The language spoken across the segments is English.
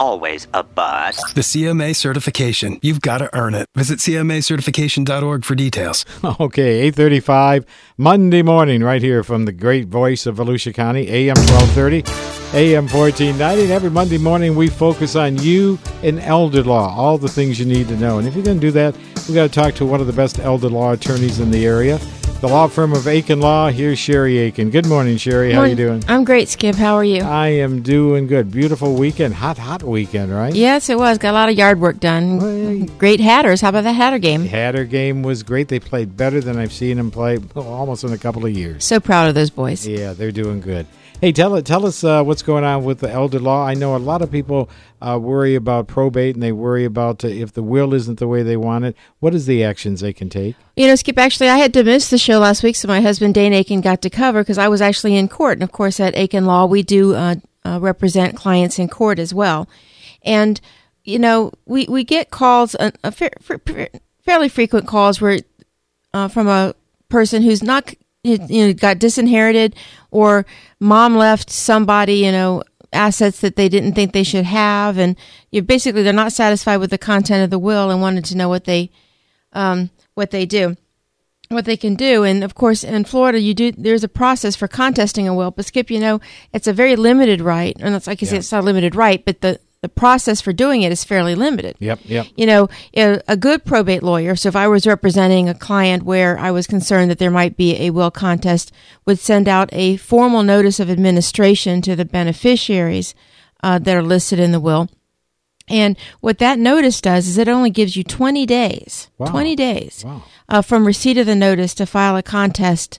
always a bust. The CMA certification. You've got to earn it. Visit cmacertification.org for details. Okay, 8:35, Monday morning, right here from the great voice of Volusia County, AM 1230, AM 1490. And every Monday morning, we focus on you and elder law, all the things you need to know. And if you're going to do that, we've got to talk to one of the best elder law attorneys in the area, the law firm of Akin Law. Here's Sherry Akin. Good morning, Sherry. How are you doing? I'm great, Skip. How are you? I am doing good. Beautiful weekend. Hot, hot weekend, right? Yes, it was. Got a lot of yard work done. Well, great Hatters. How about the Hatter game? The Hatter game was great. They played better than I've seen them play almost in a couple of years. So proud of those boys. Yeah, they're doing good. Hey, tell us what's going on with the elder law. I know a lot of people worry about probate, and they worry about if the will isn't the way they want it. What is the actions they can take? You know, Skip, actually, I had to miss the show last week, so my husband, Dane Akin, got to cover because I was actually in court. And, of course, at Akin Law, we do represent clients in court as well. And, you know, we get calls, fairly frequent calls where from a person who's not got disinherited, or mom left somebody, assets that they didn't think they should have. And basically they're not satisfied with the content of the will and wanted to know what they can do. And of course, in Florida, there's a process for contesting a will, but Skip, it's a very limited right. And that's like you say, it's not a limited right, but the process for doing it is fairly limited. Yep. A good probate lawyer, so if I was representing a client where I was concerned that there might be a will contest, would send out a formal notice of administration to the beneficiaries that are listed in the will. And what that notice does is it only gives you 20 days, wow. 20 days wow. From receipt of the notice to file a contest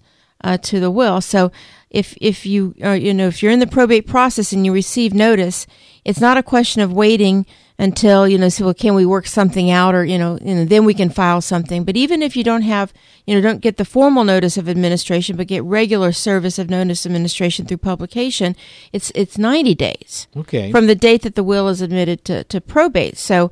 to the will. So if you're in the probate process and you receive notice, it's not a question of waiting until, can we work something out or, then we can file something. But even if you don't have, don't get the formal notice of administration, but get regular service of notice of administration through publication, it's 90 days from the date that the will is admitted to probate. So,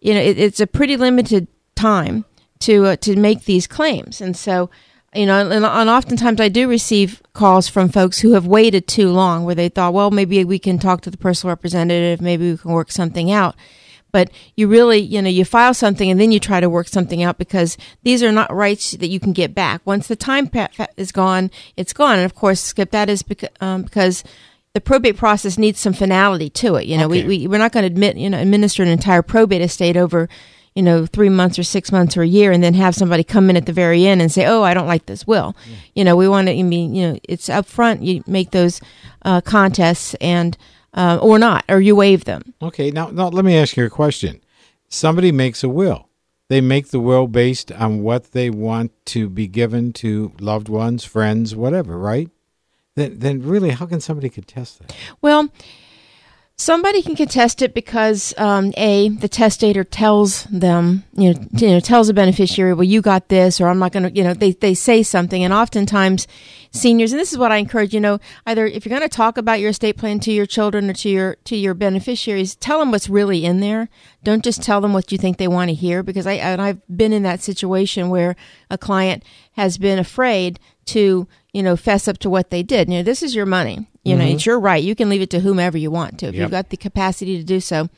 it's a pretty limited time to make these claims. And so, and oftentimes I do receive calls from folks who have waited too long where they thought, well, maybe we can talk to the personal representative, maybe we can work something out. But you really, you file something and then you try to work something out because these are not rights that you can get back. Once the time is gone, it's gone. And of course, Skip, that is because the probate process needs some finality to it. We're not going to administer an entire probate estate over 3 months or 6 months or a year, and then have somebody come in at the very end and say, "Oh, I don't like this will." Yeah. We want to. It's up front. You make those contests, and or not, or you waive them. Okay. Now, let me ask you a question. Somebody makes a will. They make the will based on what they want to be given to loved ones, friends, whatever. Right? Then really, how can somebody contest that? Well, somebody can contest it because the testator tells them, tells the beneficiary, "Well, you got this," or "I'm not going to," they say something, and oftentimes seniors, and this is what I encourage, either if you're going to talk about your estate plan to your children or to your beneficiaries, tell them what's really in there. Don't just tell them what you think they want to hear, because I've been in that situation where a client has been afraid to fess up to what they did. This is your money. It's your right. You can leave it to whomever you want to if you've got the capacity to do so.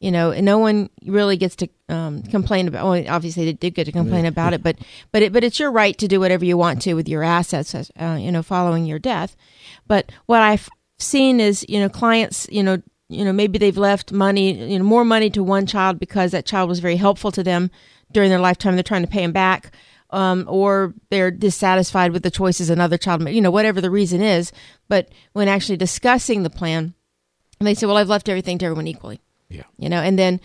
And no one really gets to complain about. Well, obviously they did get to complain about it, but it's your right to do whatever you want to with your assets, following your death. But what I've seen is clients maybe they've left money more money to one child because that child was very helpful to them during their lifetime. They're trying to pay him back. Or they're dissatisfied with the choices another child made, whatever the reason is. But when actually discussing the plan, they say, "Well, I've left everything to everyone equally." Yeah. And then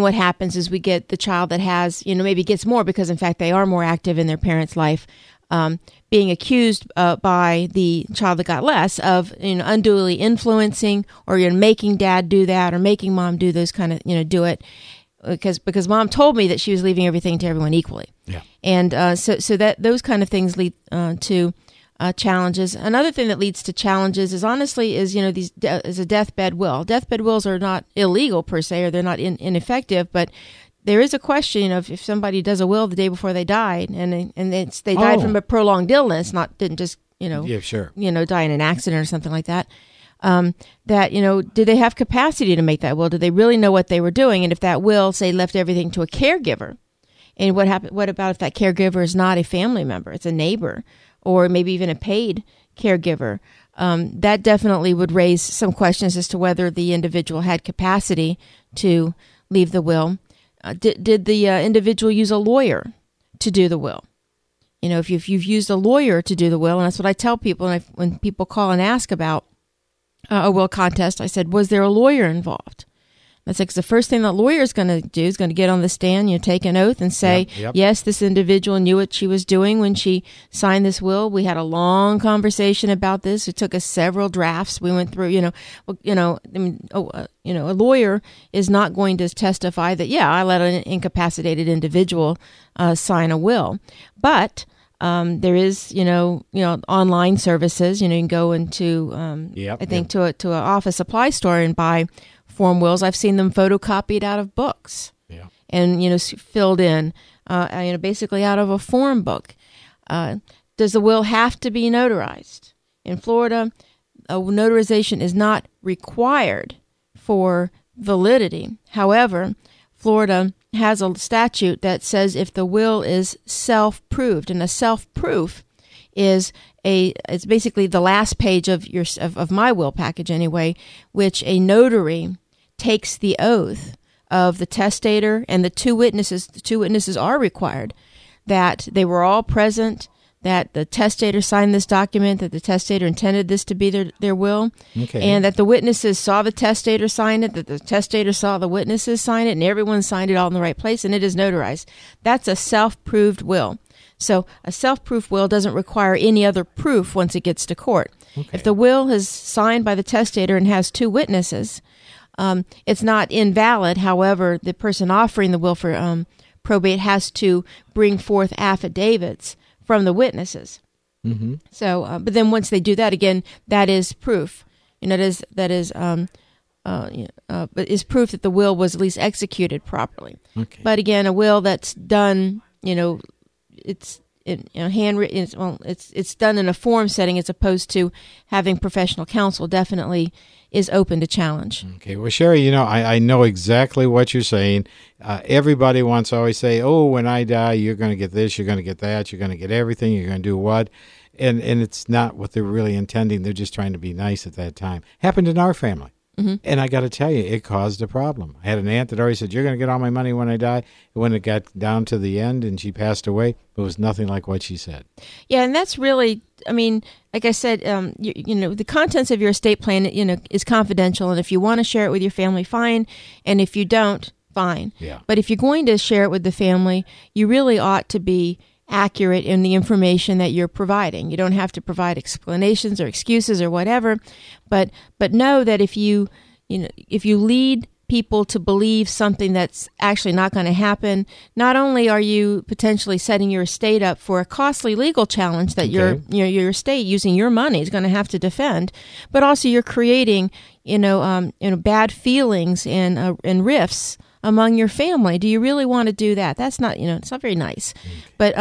what happens is we get the child that has, maybe gets more because in fact they are more active in their parents' life, being accused by the child that got less of unduly influencing or making dad do that or making mom do those kind of do it. Because mom told me that she was leaving everything to everyone equally, and so that those kind of things lead to challenges. Another thing that leads to challenges is is a deathbed will. Deathbed wills are not illegal per se, or they're not ineffective, but there is a question if somebody does a will the day before they died, and they died from a prolonged illness, not didn't just die in an accident or something like that. that, you know, did they have capacity to make that will? Did they really know what they were doing? And if that will, say, left everything to a caregiver, and what happened? What about if that caregiver is not a family member? It's a neighbor, or maybe even a paid caregiver. That definitely would raise some questions as to whether the individual had capacity to leave the will. Did the individual use a lawyer to do the will? You know, if you've used a lawyer to do the will, and that's what I tell people when people call and ask about a will contest, I said, was there a lawyer involved? That's like the first thing that lawyer is going to do is going to get on the stand, you know, take an oath and say, yes, this individual knew what she was doing when she signed this will. We had a long conversation about this. It took us several drafts. We went through, a lawyer is not going to testify that, yeah, I let an incapacitated individual sign a will. But there is, online services. You know, you can go into, to an office supply store and buy form wills. I've seen them photocopied out of books and, filled in, basically out of a form book. Does the will have to be notarized? In Florida, notarization is not required for validity. However, Florida has a statute that says if the will is self-proved, and a self-proof is it's basically the last page of my will package anyway, which a notary takes the oath of the testator and the two witnesses. The two witnesses are required that they were all present, that the testator signed this document, that the testator intended this to be their will, and that the witnesses saw the testator sign it, that the testator saw the witnesses sign it, and everyone signed it all in the right place, and it is notarized. That's a self-proved will. So a self-proof will doesn't require any other proof once it gets to court. Okay. If the will is signed by the testator and has two witnesses, it's not invalid. However, the person offering the will for probate has to bring forth affidavits from the witnesses. Mm-hmm. So, but then once they do that again, that is proof. Is proof that the will was at least executed properly. Okay. But again, a will that's done, handwritten. It's done in a form setting as opposed to having professional counsel. Definitely is open to challenge. Okay, well, Sherry, I know exactly what you're saying. Everybody wants to always say, "Oh, when I die, you're going to get this, you're going to get that, you're going to get everything, you're going to do what," and it's not what they're really intending. They're just trying to be nice at that time. Happened in our family. Mm-hmm. And I got to tell you, it caused a problem. I had an aunt that already said, "You're going to get all my money when I die." When it got down to the end and she passed away, it was nothing like what she said. Yeah, and that's really, like I said, the contents of your estate plan, is confidential. And if you want to share it with your family, fine. And if you don't, fine. Yeah. But if you're going to share it with the family, you really ought to be accurate in the information that you're providing. You don't have to provide explanations or excuses or whatever, but know that if you lead people to believe something that's actually not going to happen, not only are you potentially setting your estate up for a costly legal challenge that your estate using your money is going to have to defend, but also you're creating bad feelings and rifts among your family. Do you really want to do that? That's not, it's not very nice. But,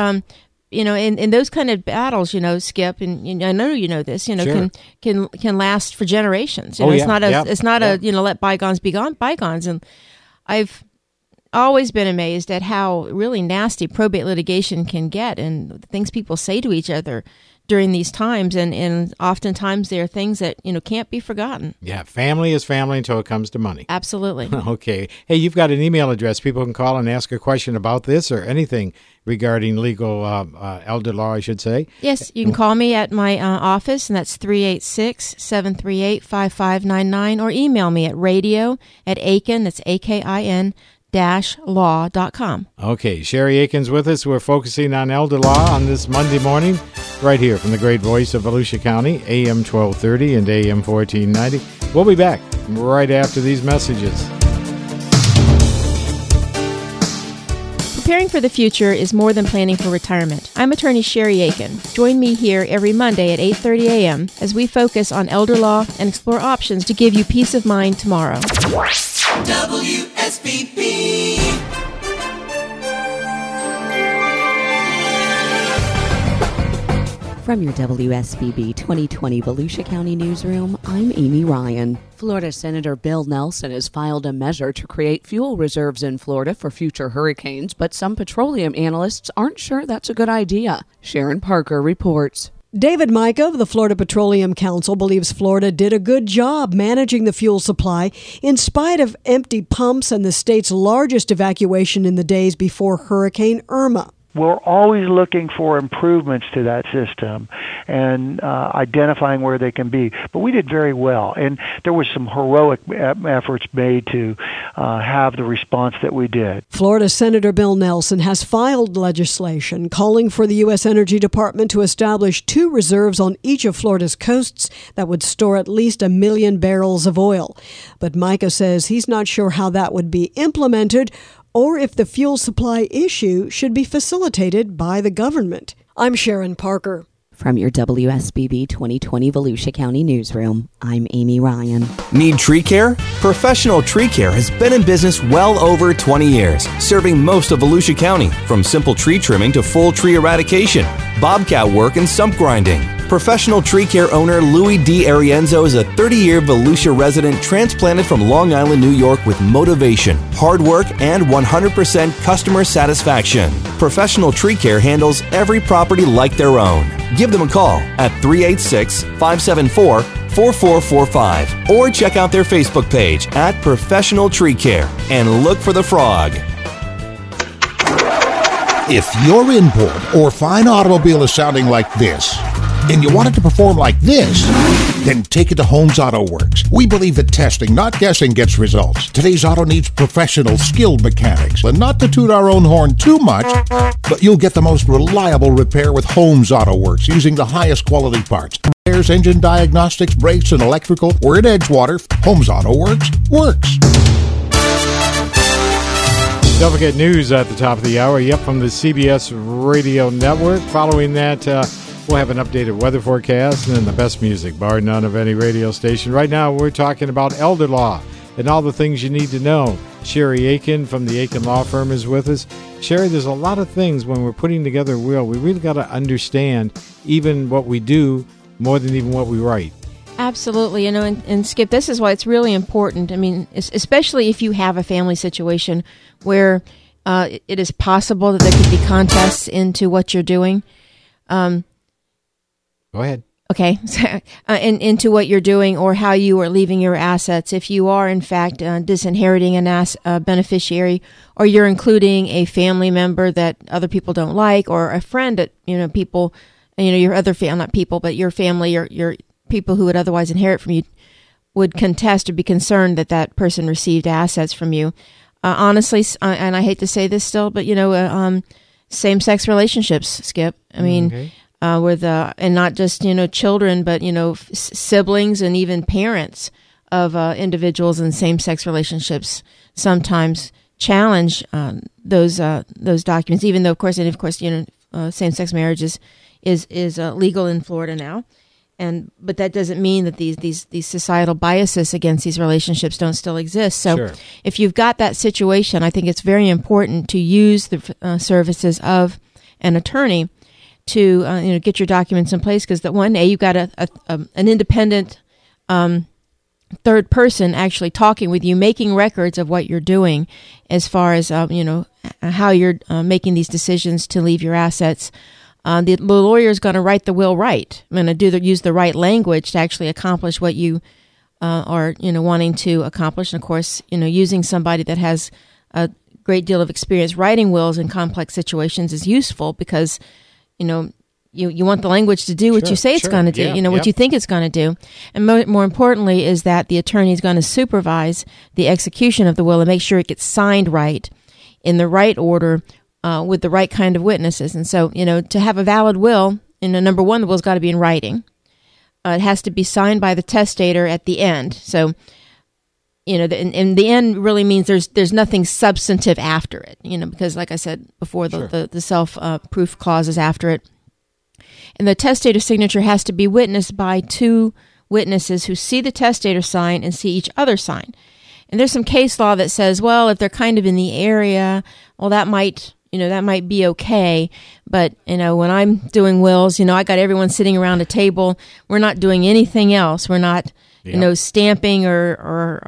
in those kind of battles, Skip, and I know you know this, sure, can last for generations. Let bygones be gone, bygones. And I've always been amazed at how really nasty probate litigation can get and the things people say to each other during these times, and oftentimes there are things that, can't be forgotten. Yeah, family is family until it comes to money. Absolutely. Okay. Hey, you've got an email address. People can call and ask a question about this or anything regarding legal elder law, I should say. Yes, you can call me at my office, and that's 386-738-5599, or email me at radio@Akin, that's AKIN-law.com. Okay, Sherry Akin's with us. We're focusing on elder law on this Monday morning, right here from the great voice of Volusia County, AM 1230 and AM 1490. We'll be back right after these messages. Preparing for the future is more than planning for retirement. I'm attorney Sherry Akin. Join me here every Monday at 8:30 a.m. as we focus on elder law and explore options to give you peace of mind tomorrow. WSBB. From your WSBB 2020 Volusia County Newsroom, I'm Amy Ryan. Florida Senator Bill Nelson has filed a measure to create fuel reserves in Florida for future hurricanes, but some petroleum analysts aren't sure that's a good idea. Sharon Parker reports. David Mike of the Florida Petroleum Council believes Florida did a good job managing the fuel supply in spite of empty pumps and the state's largest evacuation in the days before Hurricane Irma. We're always looking for improvements to that system and identifying where they can be. But we did very well, and there was some heroic efforts made to have the response that we did. Florida Senator Bill Nelson has filed legislation calling for the U.S. Energy Department to establish two reserves on each of Florida's coasts that would store at least 1 million barrels of oil. But Micah says he's not sure how that would be implemented or if the fuel supply issue should be facilitated by the government. I'm Sharon Parker. From your WSBB 2020 Volusia County Newsroom, I'm Amy Ryan. Need tree care? Professional Tree Care has been in business well over 20 years, serving most of Volusia County, from simple tree trimming to full tree eradication, bobcat work, and sump grinding. Professional Tree Care owner Louis D. Arienzo is a 30-year Volusia resident transplanted from Long Island, New York, with motivation, hard work, and 100% customer satisfaction. Professional Tree Care handles every property like their own. Give them a call at 386-574-4445 or check out their Facebook page at Professional Tree Care and look for the frog. If your import or fine automobile is sounding like this, and you want it to perform like this, then take it to Holmes Auto Works. We believe that testing, not guessing, gets results. Today's auto needs professional, skilled mechanics. And not to toot our own horn too much, but you'll get the most reliable repair with Holmes Auto Works, using the highest quality parts. Repairs, engine diagnostics, brakes, and electrical. We're in Edgewater. Holmes Auto Works works. Don't forget news at the top of the hour. Yep, from the CBS Radio Network. Following that, we'll have an updated weather forecast and the best music, bar none, of any radio station. Right now, we're talking about elder law and all the things you need to know. Sherry Akin from the Akin Law Firm is with us. Sherry, there's a lot of things when we're putting together a will, we really got to understand even what we do more than even what we write. Absolutely. You know, and Skip, this is why it's really important. I mean, especially if you have a family situation where it is possible that there could be contests into what you're doing. Go ahead. Okay. And into what you're doing or how you are leaving your assets. If you are, in fact, disinheriting a beneficiary, or you're including a family member that other people don't like, or a friend that, you know, people, you know, your other family, not people, but your family, your people who would otherwise inherit from you would contest or be concerned that that person received assets from you. Honestly, and I hate to say this still, but, you know, same-sex relationships, Skip. I mean... Okay. And not just, you know, children, but, you know, siblings and even parents of individuals in same-sex relationships sometimes challenge those documents, even though, of course, you know, same-sex marriage is legal in Florida now, but that doesn't mean that these societal biases against these relationships don't still exist. So, sure. If you've got that situation, I think it's very important to use the services of an attorney to get your documents in place, because that one day you've got an independent third person actually talking with you, making records of what you're doing as far as how you're making these decisions to leave your assets. The lawyer is going to write the will right. I'm going to use the right language to actually accomplish what you are wanting to accomplish. And of course, using somebody that has a great deal of experience writing wills in complex situations is useful, because you want the language to do what you say it's going to do, what you think it's going to do. And more importantly is that the attorney is going to supervise the execution of the will and make sure it gets signed right, in the right order, with the right kind of witnesses. And so, to have a valid will, number one, the will's got to be in writing. It has to be signed by the testator at the end. So, and the end really means there's nothing substantive after it, because like I said before, the self-proof clause is after it. And the testator's signature has to be witnessed by two witnesses who see the testator sign and see each other sign. And there's some case law that says, well, if they're kind of in the area, well, that might, you know, that might be okay. But, you know, when I'm doing wills, you know, I got everyone sitting around a table. We're not doing anything else. We're not, yeah, you know, stamping or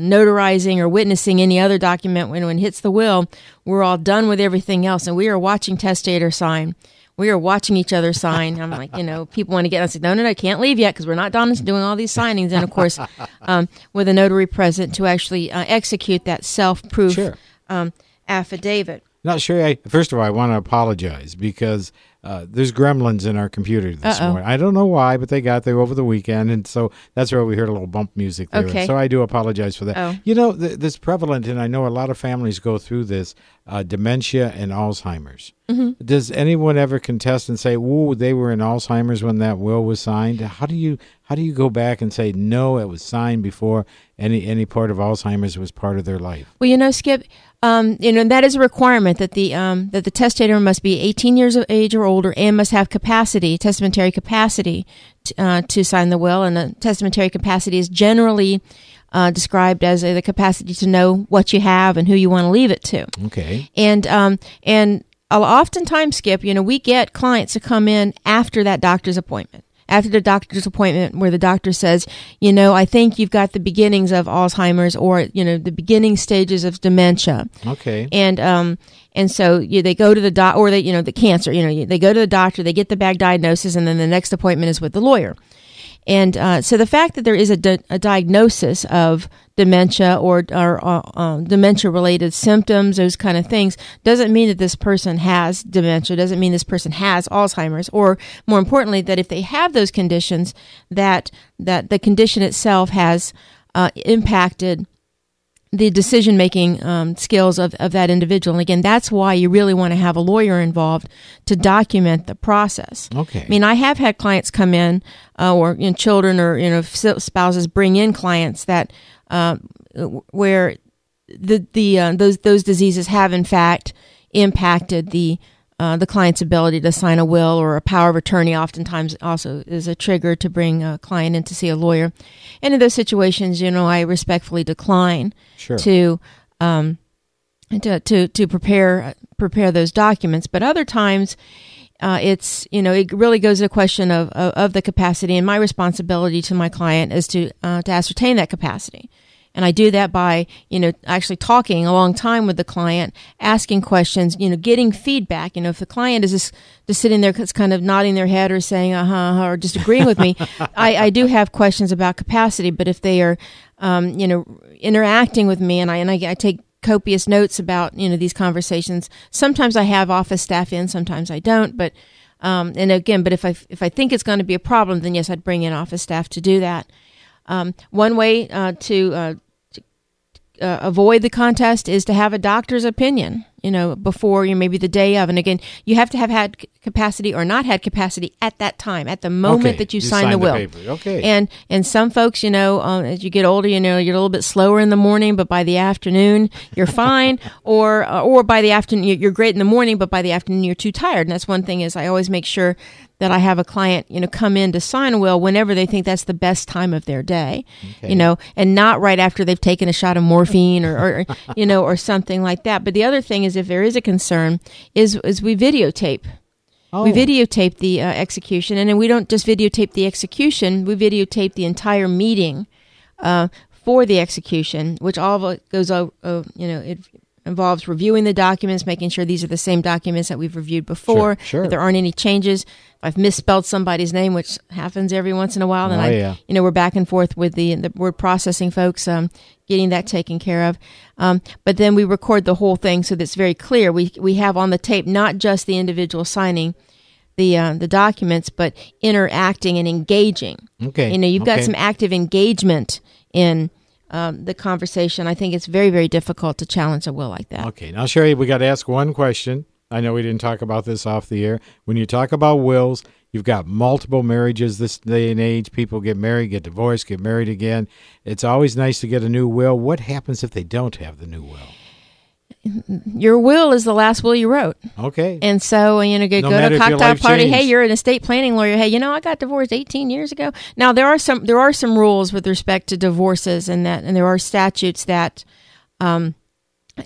notarizing or witnessing any other document. When it hits the will, we're all done with everything else. And we are watching testator sign. We are watching each other sign. I'm like, you know, people want to get, I said, no, can't leave yet because we're not done doing all these signings. And, of course, with a notary present to actually execute that self-proof affidavit. Not sure. First of all, I want to apologize because there's gremlins in our computer this morning. I don't know why, but they got there over the weekend, and so that's where we heard a little bump music there. Okay. So I do apologize for that. Oh. You know, this prevalent, and I know a lot of families go through this, dementia and Alzheimer's. Mm-hmm. Does anyone ever contest and say, "Ooh, they were in Alzheimer's when that will was signed"? How do you go back and say, "No, it was signed before any part of Alzheimer's was part of their life"? Well, you know, Skip. You know, that is a requirement that the testator must be 18 years of age or older and must have capacity, testamentary capacity, to sign the will. And the testamentary capacity is generally described as the capacity to know what you have and who you want to leave it to. Okay. And oftentimes, Skip, you know, we get clients to come in after that doctor's appointment. After the doctor's appointment where the doctor says, you know, I think you've got the beginnings of Alzheimer's or, you know, the beginning stages of dementia. Okay. And so they go to the doctor, or they, you know, the cancer, you know, they go to the doctor, they get the bad diagnosis, and then the next appointment is with the lawyer. And so the fact that there is a diagnosis of dementia or dementia-related symptoms, those kind of things, doesn't mean that this person has dementia, doesn't mean this person has Alzheimer's, or more importantly, that if they have those conditions, that the condition itself has impacted the decision-making skills of that individual. And again, that's why you really want to have a lawyer involved to document the process. Okay. I mean, I have had clients come in, or you know, children, or you know, spouses bring in clients that where those diseases have in fact impacted the client's ability to sign a will, or a power of attorney oftentimes also is a trigger to bring a client in to see a lawyer. And in those situations, you know, I respectfully decline to prepare those documents. But other times, it's, you know, it really goes to the question of the capacity, and my responsibility to my client is to ascertain that capacity. And I do that by, you know, actually talking a long time with the client, asking questions, you know, getting feedback. You know, if the client is just sitting there kind of nodding their head or saying, or just agreeing with me, I do have questions about capacity. But if they are, you know, interacting with me, and I take copious notes about, you know, these conversations, sometimes I have office staff in, sometimes I don't. But, and again, but if I think it's going to be a problem, then yes, I'd bring in office staff to do that. One way to avoid the contest is to have a doctor's opinion, you know, before, you know, maybe the day of. And again, you have to have had capacity or not had capacity at that time, at the moment that you sign the will. Paper. Okay. And some folks, you know, as you get older, you know, you're a little bit slower in the morning, but by the afternoon you're fine, or by the afternoon you're great in the morning, but by the afternoon you're too tired. And that's one thing, is I always make sure that I have a client, you know, come in to sign a will whenever they think that's the best time of their day, you know, and not right after they've taken a shot of morphine or you know, or something like that. But the other thing is, if there is a concern, is we videotape. Oh. We videotape the execution, and then we don't just videotape the execution, we videotape the entire meeting for the execution, which all of it goes over, you know, it involves reviewing the documents, making sure these are the same documents that we've reviewed before, that there aren't any changes. I've misspelled somebody's name, which happens every once in a while, and you know, we're back and forth with the word processing folks, getting that taken care of. But then we record the whole thing so that's very clear. We have on the tape not just the individual signing the documents, but interacting and engaging. Okay, you know, you've got some active engagement in the conversation. I think it's very, very difficult to challenge a will like that. Okay, now Sherry, we got to ask one question. I know we didn't talk about this off the air. When you talk about wills, you've got multiple marriages this day and age. People get married, get divorced, get married again. It's always nice to get a new will. What happens if they don't have the new will? Your will is the last will you wrote. Okay. And so, you know, go to a cocktail party. Changed. Hey, you're an estate planning lawyer. Hey, you know, I got divorced 18 years ago. Now, there are some rules with respect to divorces, and there are statutes that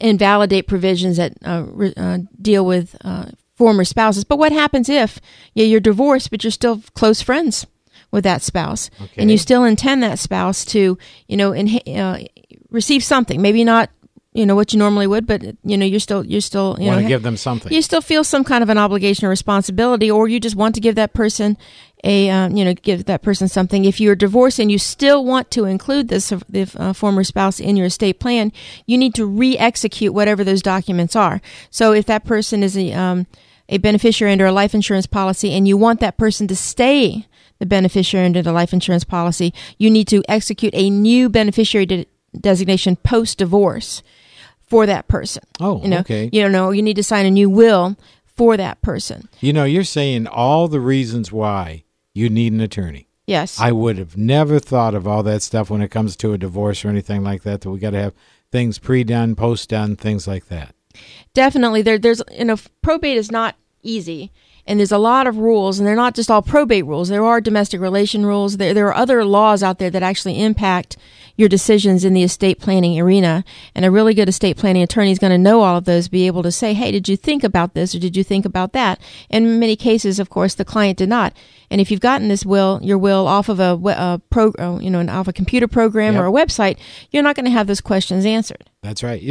invalidate provisions that deal with former spouses. But what happens if you're divorced, but you're still close friends with that spouse, and you still intend that spouse to, receive something? Maybe not, what you normally would, but you're still want to give them something. You still feel some kind of an obligation or responsibility, or you just want to give that person give that person something. If you're divorced and you still want to include the former spouse in your estate plan, you need to re-execute whatever those documents are. So if that person is a beneficiary under a life insurance policy, and you want that person to stay the beneficiary under the life insurance policy, you need to execute a new beneficiary designation post-divorce for that person. Okay. You need to sign a new will for that person. You're saying all the reasons why you need an attorney. Yes. I would have never thought of all that stuff when it comes to a divorce or anything like that we got to have things pre-done, post-done, things like that. Definitely. There's probate is not easy. And there's a lot of rules, and they're not just all probate rules. There are domestic relation rules. There are other laws out there that actually impact your decisions in the estate planning arena. And a really good estate planning attorney is going to know all of those, be able to say, hey, did you think about this or did you think about that? And in many cases, of course, the client did not. And if you've gotten your will off of off a computer program or a website, you're not going to have those questions answered. That's right.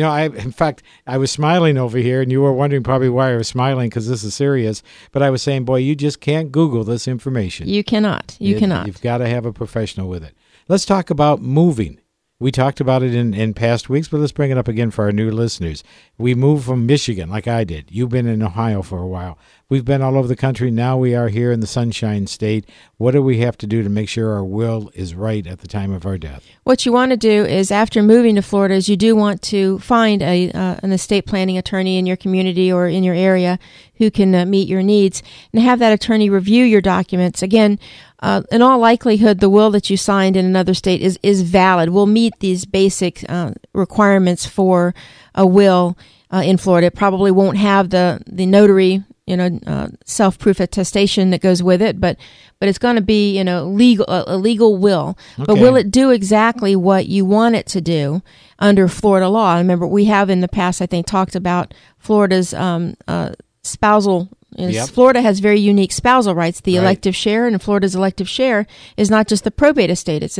I was smiling over here, and you were wondering probably why I was smiling, because this is serious. But I was saying, boy, you just can't Google this information. You cannot. You've got to have a professional with it. Let's talk about moving. We talked about it in past weeks, but let's bring it up again for our new listeners. We moved from Michigan, like I did. You've been in Ohio for a while. We've been all over the country. Now we are here in the Sunshine State. What do we have to do to make sure our will is right at the time of our death? What you want to do is, after moving to Florida, is you do want to find an estate planning attorney in your community or in your area who can meet your needs, and have that attorney review your documents. Again, in all likelihood, the will that you signed in another state is valid. We'll meet these basic requirements for a will in Florida. It probably won't have the notary, self-proof attestation that goes with it, but it's going to be, a legal will. Okay. But will it do exactly what you want it to do under Florida law? Remember, we have in the past, I think, talked about Florida's spousal. Yep. Florida has very unique spousal rights. Elective share, and Florida's elective share is not just the probate estate. It's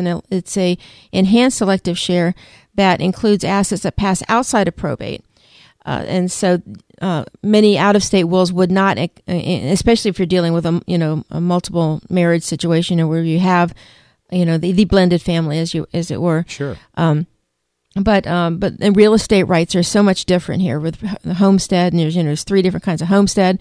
a enhanced elective share that includes assets that pass outside of probate. And so many out-of-state wills would not, especially if you're dealing with a multiple marriage situation, where you have the blended family, as it were. Sure. But the real estate rights are so much different here with the homestead, and there's three different kinds of homestead.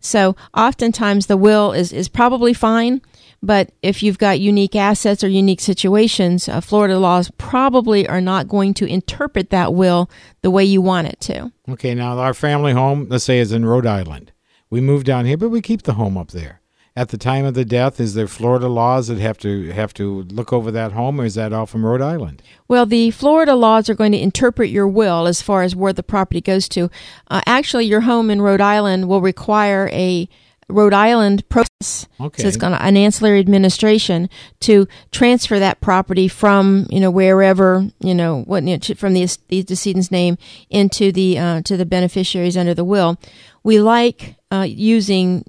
So oftentimes the will is probably fine, but if you've got unique assets or unique situations, Florida laws probably are not going to interpret that will the way you want it to. Okay, now our family home, let's say, is in Rhode Island. We move down here, but we keep the home up there. At the time of the death, is there Florida laws that have to look over that home, or is that all from Rhode Island? Well, the Florida laws are going to interpret your will as far as where the property goes to. Actually, your home in Rhode Island will require a Rhode Island process. Okay. So it's going to an ancillary administration to transfer that property from wherever from the decedent's name into to the beneficiaries under the will. We like using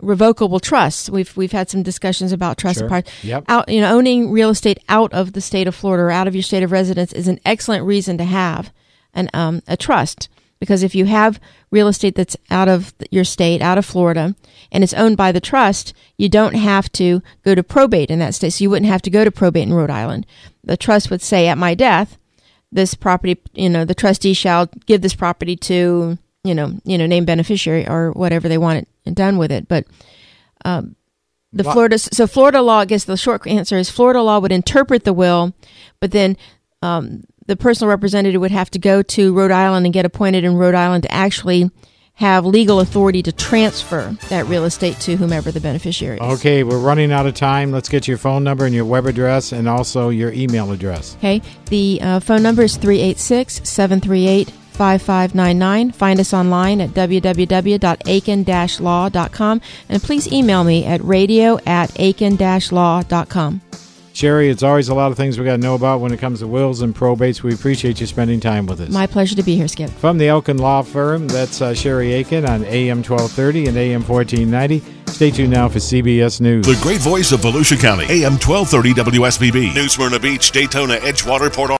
revocable trusts. We've had some discussions about trust. Sure. Apart. Yep. Owning real estate out of the state of Florida or out of your state of residence is an excellent reason to have a trust, because if you have real estate that's out of your state, out of Florida, and it's owned by the trust, you don't have to go to probate in that state. So you wouldn't have to go to probate in Rhode Island. The trust would say, at my death, this property, the trustee shall give this property to named beneficiary, or whatever they want it and done with it. But Florida law, I guess the short answer is Florida law would interpret the will, but then the personal representative would have to go to Rhode Island and get appointed in Rhode Island to actually have legal authority to transfer that real estate to whomever the beneficiary is. Okay, we're running out of time. Let's get your phone number and your web address, and also your email address. Okay, the phone number is 386-738-5599. Find us online at www.akin-law.com, and please email me at radio@akin-law.com. Sherry, it's always a lot of things we got to know about when it comes to wills and probates. We appreciate you spending time with us. My pleasure to be here, Skip. From the Akin Law Firm, that's Sherry Akin on AM 1230 and AM 1490. Stay tuned now for CBS News. The great voice of Volusia County, AM 1230 WSBB, New Smyrna Beach, Daytona, Edgewater, Port Orange.